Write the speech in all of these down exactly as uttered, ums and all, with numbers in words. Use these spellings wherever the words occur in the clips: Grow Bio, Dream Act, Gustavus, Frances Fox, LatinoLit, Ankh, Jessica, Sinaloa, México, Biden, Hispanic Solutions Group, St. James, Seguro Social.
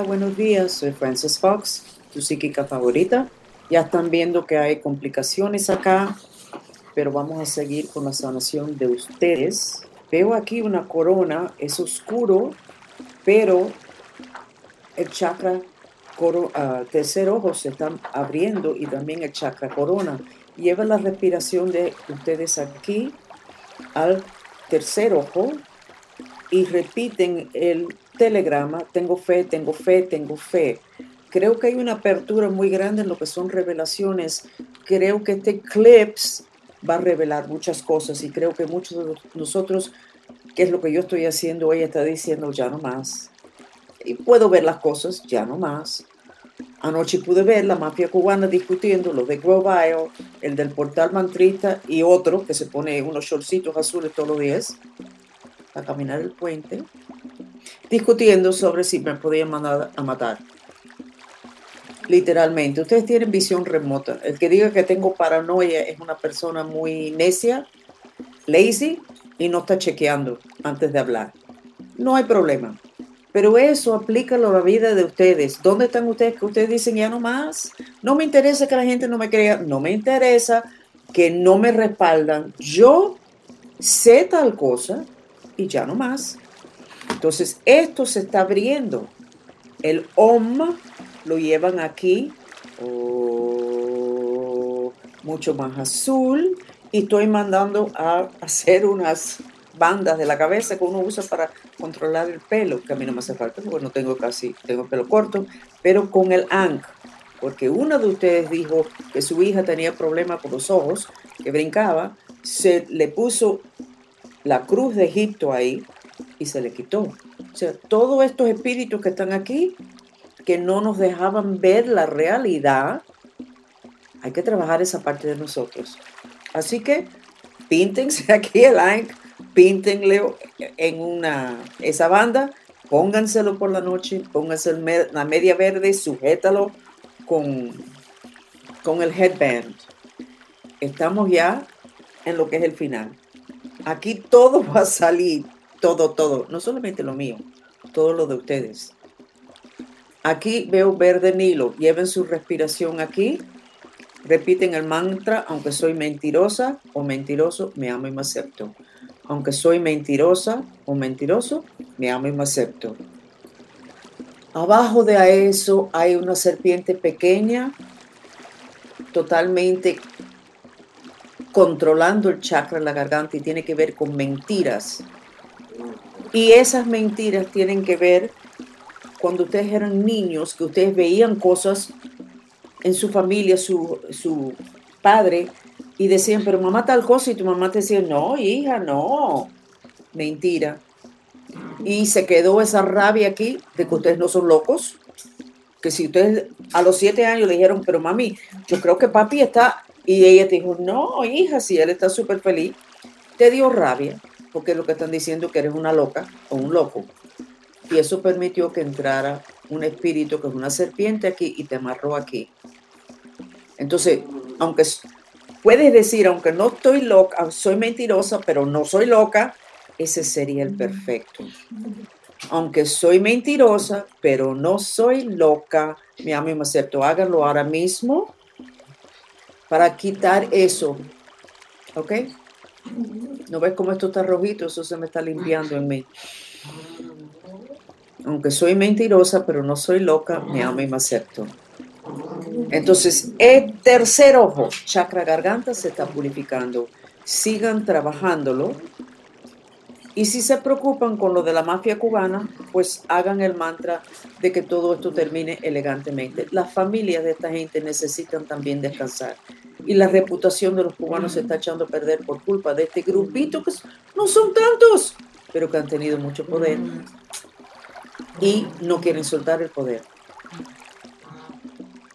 Hola, buenos días, soy Frances Fox, tu psíquica favorita. Ya están viendo que hay complicaciones acá, pero vamos a seguir con la sanación de ustedes. Veo aquí una corona, es oscuro, pero el chakra coro- uh, tercer ojo se está abriendo y también el chakra corona. Lleva la respiración de ustedes aquí al tercer ojo y repiten el telegrama, tengo fe, tengo fe, tengo fe. Creo que hay una apertura muy grande en lo que son revelaciones. Creo que este eclipse va a revelar muchas cosas y creo que muchos de nosotros, que es lo que yo estoy haciendo, ella está diciendo ya no más. Y puedo ver las cosas, ya no más. Anoche pude ver la mafia cubana discutiendo, los de Grow Bio, el del portal mantrista y otro que se pone unos shortcitos azules todos los días a caminar el puente, discutiendo sobre si me podían mandar a matar. Literalmente, ustedes tienen visión remota. El que diga que tengo paranoia es una persona muy necia, lazy y no está chequeando antes de hablar. No hay problema. Pero eso aplícalo a la vida de ustedes. ¿Dónde están ustedes? Que ustedes dicen ya no más. No me interesa que la gente no me crea. No me interesa que no me respaldan. Yo sé tal cosa y ya no más. Entonces, esto se está abriendo. El Om lo llevan aquí, oh, mucho más azul. Y estoy mandando a hacer unas bandas de la cabeza que uno usa para controlar el pelo, que a mí no me hace falta porque no tengo casi, tengo pelo corto, pero con el Ankh, porque una de ustedes dijo que su hija tenía problemas con los ojos, que brincaba, se le puso la cruz de Egipto ahí y se le quitó. O sea, todos estos espíritus que están aquí, que no nos dejaban ver la realidad, hay que trabajar esa parte de nosotros. Así que píntense aquí el Ankh, píntenle en una, esa banda, pónganselo por la noche, pónganse la media verde, sujétalo con, con el headband. Estamos ya en lo que es el final. Aquí todo va a salir, todo, todo, no solamente lo mío, todo lo de ustedes. Aquí veo verde Nilo, lleven su respiración aquí, repiten el mantra, aunque soy mentirosa o mentiroso, me amo y me acepto. Aunque soy mentirosa o mentiroso, me amo y me acepto. Abajo de eso hay una serpiente pequeña, totalmente controlando el chakra en la garganta y tiene que ver con mentiras. Y esas mentiras tienen que ver cuando ustedes eran niños, que ustedes veían cosas en su familia, su, su padre, y decían, pero mamá tal cosa, y tu mamá te decía, no, hija, no. Mentira. Y se quedó esa rabia aquí de que ustedes no son locos. Que si ustedes a los siete años le dijeron, pero mami, yo creo que papi está. Y ella te dijo, no, hija, si él está súper feliz. Te dio rabia, porque es lo que están diciendo que eres una loca o un loco. Y eso permitió que entrara un espíritu que es una serpiente aquí y te amarró aquí. Entonces, aunque... puedes decir, aunque no estoy loca, soy mentirosa, pero no soy loca, ese sería el perfecto. Aunque soy mentirosa, pero no soy loca, me amo y me acepto. Háganlo ahora mismo para quitar eso, ¿ok? ¿No ves cómo esto está rojito? Eso se me está limpiando en mí. Aunque soy mentirosa, pero no soy loca, me amo y me acepto. Entonces, el tercer ojo, chakra garganta, se está purificando. Sigan trabajándolo. Y si se preocupan con lo de la mafia cubana, pues hagan el mantra de que todo esto termine elegantemente. Las familias de esta gente necesitan también descansar. Y la reputación de los cubanos se está echando a perder por culpa de este grupito, que no son tantos, pero que han tenido mucho poder. Y no quieren soltar el poder.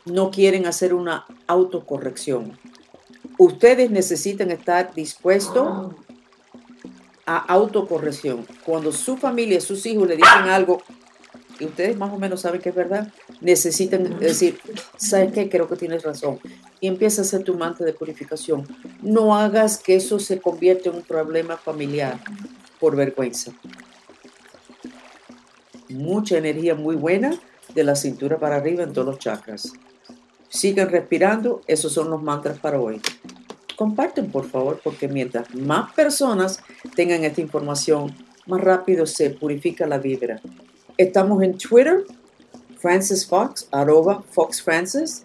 No quieren hacer una autocorrección. Ustedes necesitan estar dispuestos a autocorrección. Cuando su familia, sus hijos le dicen algo, y ustedes más o menos saben que es verdad, necesitan decir, ¿sabes qué? Creo que tienes razón. Y empieza a hacer tu mantra de purificación. No hagas que eso se convierta en un problema familiar por vergüenza. Mucha energía muy buena. de la cintura para arriba en todos los chakras. Sigan respirando, esos son los mantras para hoy. Comparten, por favor, porque mientras más personas tengan esta información, más rápido se purifica la vibra. Estamos en Twitter, Frances Fox, arroba Fox Frances,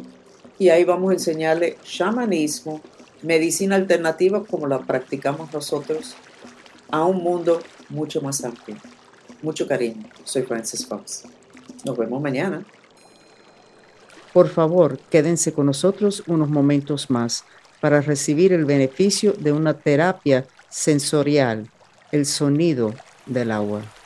y ahí vamos a enseñarle chamanismo, medicina alternativa como la practicamos nosotros, a un mundo mucho más amplio. Mucho cariño. Soy Frances Fox. Nos vemos mañana. Por favor, quédense con nosotros unos momentos más para recibir el beneficio de una terapia sensorial, el sonido del agua.